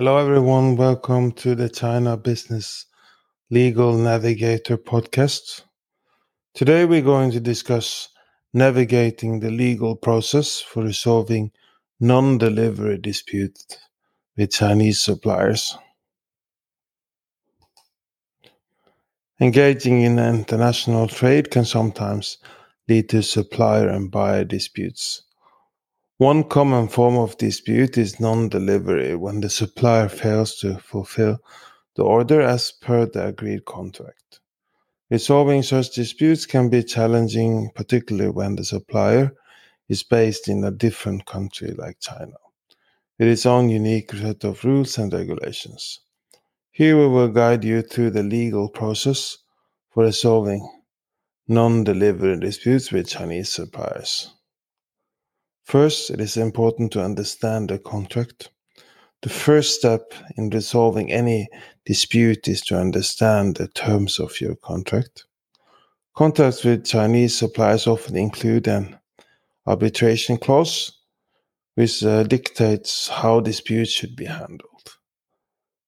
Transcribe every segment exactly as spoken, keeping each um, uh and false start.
Hello everyone, welcome to the China Business Legal Navigator Podcast. Today we're going to discuss navigating the legal process for resolving non-delivery disputes with Chinese suppliers. Engaging in international trade can sometimes lead to supplier and buyer disputes. One common form of dispute is non-delivery, when the supplier fails to fulfill the order as per the agreed contract. Resolving such disputes can be challenging, particularly when the supplier is based in a different country like China, with its own unique set of rules and regulations. Here we will guide you through the legal process for resolving non-delivery disputes with Chinese suppliers. First, it is important to understand the contract. The first step in resolving any dispute is to understand the terms of your contract. Contracts with Chinese suppliers often include an arbitration clause, which uh, dictates how disputes should be handled.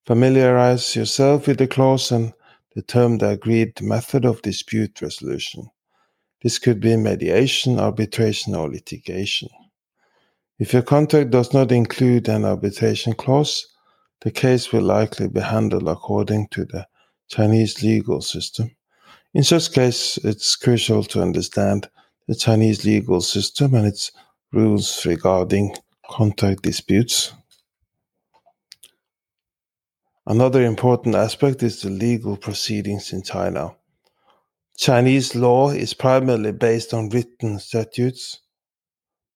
Familiarize yourself with the clause and determine the agreed method of dispute resolution. This could be mediation, arbitration, or litigation. If your contract does not include an arbitration clause, the case will likely be handled according to the Chinese legal system. In such case, it's crucial to understand the Chinese legal system and its rules regarding contract disputes. Another important aspect is the legal proceedings in China. Chinese law is primarily based on written statutes,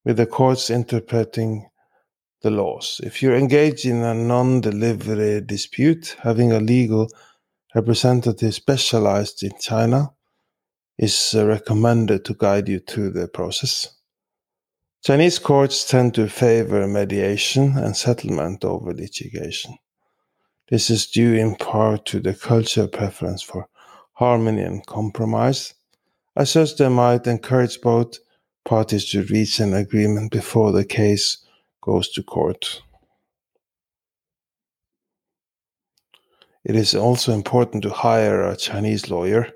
with the courts interpreting the laws. If you're engaged in a non-delivery dispute, having a legal representative specialized in China is recommended to guide you through the process. Chinese courts tend to favor mediation and settlement over litigation. This is due in part to the cultural preference for harmony and compromise. As such, they might encourage both parties to reach an agreement before the case goes to court. It is also important to hire a Chinese lawyer.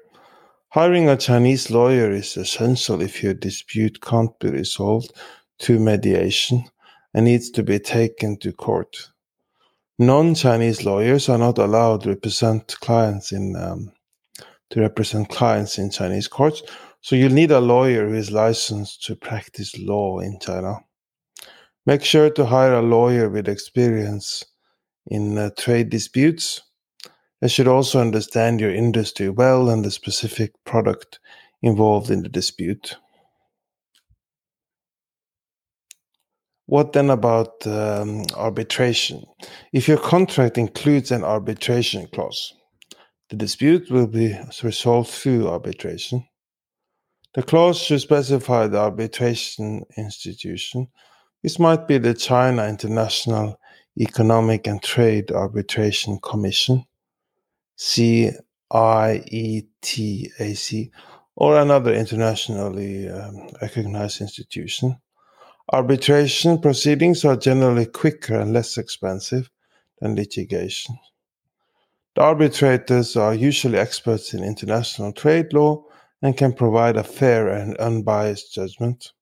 Hiring a Chinese lawyer is essential if your dispute can't be resolved through mediation and needs to be taken to court. Non-Chinese lawyers are not allowed to represent clients in um, to represent clients in Chinese courts, so you'll need a lawyer who is licensed to practice law in China. Make sure to hire a lawyer with experience in uh, trade disputes. They should also understand your industry well and the specific product involved in the dispute. What then about um, arbitration? If your contract includes an arbitration clause, the dispute will be resolved through arbitration. The clause should specify the arbitration institution, which might be the China International Economic and Trade Arbitration Commission, C I E T A C, or another internationally um, recognized institution. Arbitration proceedings are generally quicker and less expensive than litigation. The arbitrators are usually experts in international trade law and can provide a fair and unbiased judgment.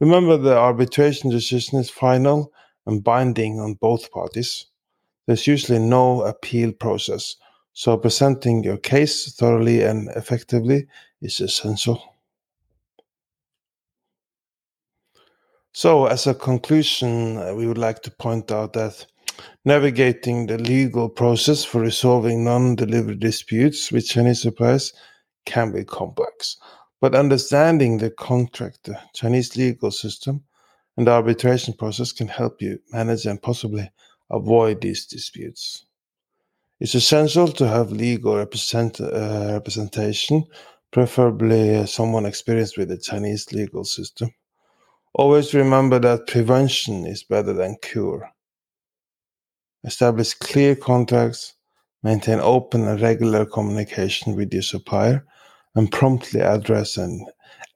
Remember, the arbitration decision is final and binding on both parties. There's usually no appeal process, so presenting your case thoroughly and effectively is essential. So, as a conclusion, we would like to point out that navigating the legal process for resolving non-delivery disputes with Chinese suppliers can be complex, but understanding the contract, the Chinese legal system, and the arbitration process can help you manage and possibly avoid these disputes. It's essential to have legal represent, uh, representation, preferably someone experienced with the Chinese legal system. Always remember that prevention is better than cure. Establish clear contracts, maintain open and regular communication with your supplier, and promptly address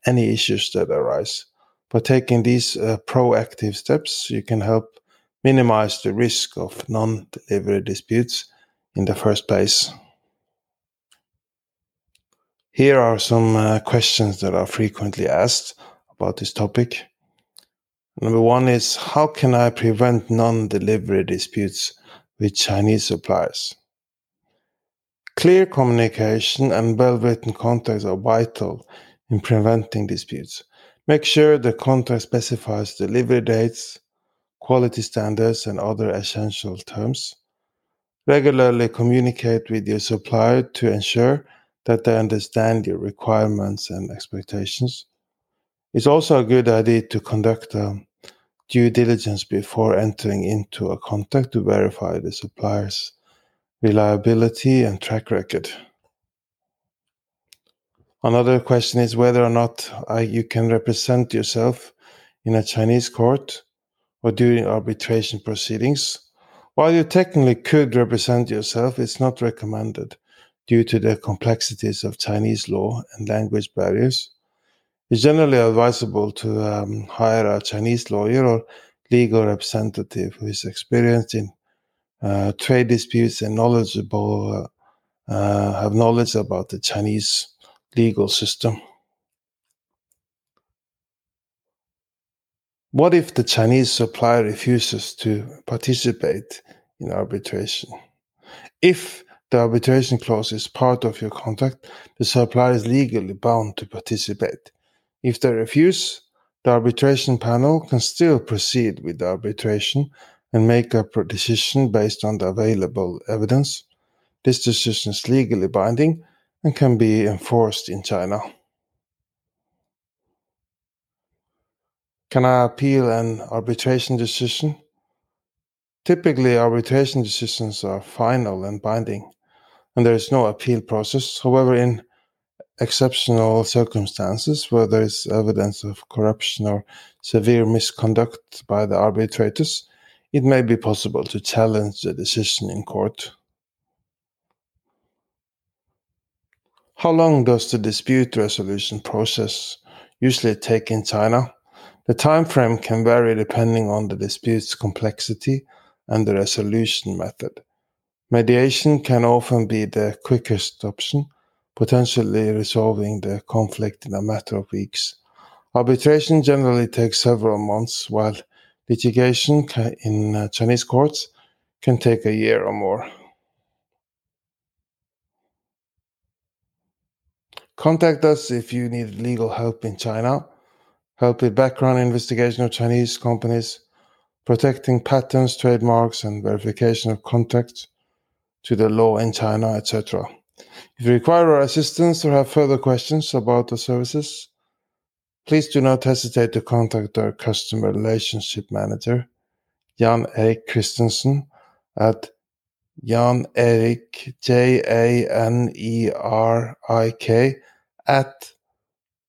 any issues that arise. By taking these uh, proactive steps, you can help minimize the risk of non-delivery disputes in the first place. Here are some uh, questions that are frequently asked about this topic. Number one is, how can I prevent non-delivery disputes with Chinese suppliers? Clear communication and well-written contracts are vital in preventing disputes. Make sure the contract specifies delivery dates, quality standards, and other essential terms. Regularly communicate with your supplier to ensure that they understand your requirements and expectations. It's also a good idea to conduct a due diligence before entering into a contract to verify the supplier's reliability and track record. Another question is whether or not I, you can represent yourself in a Chinese court or during arbitration proceedings. While you technically could represent yourself, it's not recommended due to the complexities of Chinese law and language barriers. It's generally advisable to um, hire a Chinese lawyer or legal representative who is experienced in uh, trade disputes and knowledgeable, uh, uh, have knowledge about the Chinese legal system. What if the Chinese supplier refuses to participate in arbitration? If the arbitration clause is part of your contract, the supplier is legally bound to participate. If they refuse, the arbitration panel can still proceed with the arbitration and make a decision based on the available evidence. This decision is legally binding and can be enforced in China. Can I appeal an arbitration decision? Typically, arbitration decisions are final and binding, and there is no appeal process. However, in exceptional circumstances where there is evidence of corruption or severe misconduct by the arbitrators, it may be possible to challenge the decision in court. How long does the dispute resolution process usually take in China? The time frame can vary depending on the dispute's complexity and the resolution method. Mediation can often be the quickest option, potentially resolving the conflict in a matter of weeks. Arbitration generally takes several months, while litigation in Chinese courts can take a year or more. Contact us if you need legal help in China, help with background investigation of Chinese companies, protecting patents, trademarks, and verification of contracts to the law in China, et cetera. If you require our assistance or have further questions about our services, please do not hesitate to contact our Customer Relationship Manager, Jan Erik Kristensen, at Jan Erik, J A N E R I K, at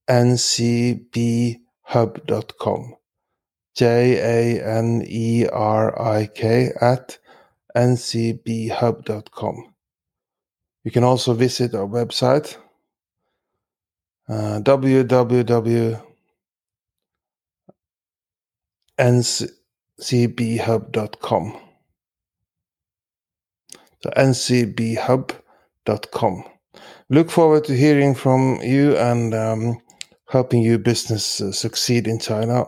N C B hub dot com. J A N E R I K, at N C B hub dot com. You can also visit our website, uh, w w w dot n c b hub dot com. So n c b hub dot com. Look forward to hearing from you and um, helping you business uh, succeed in China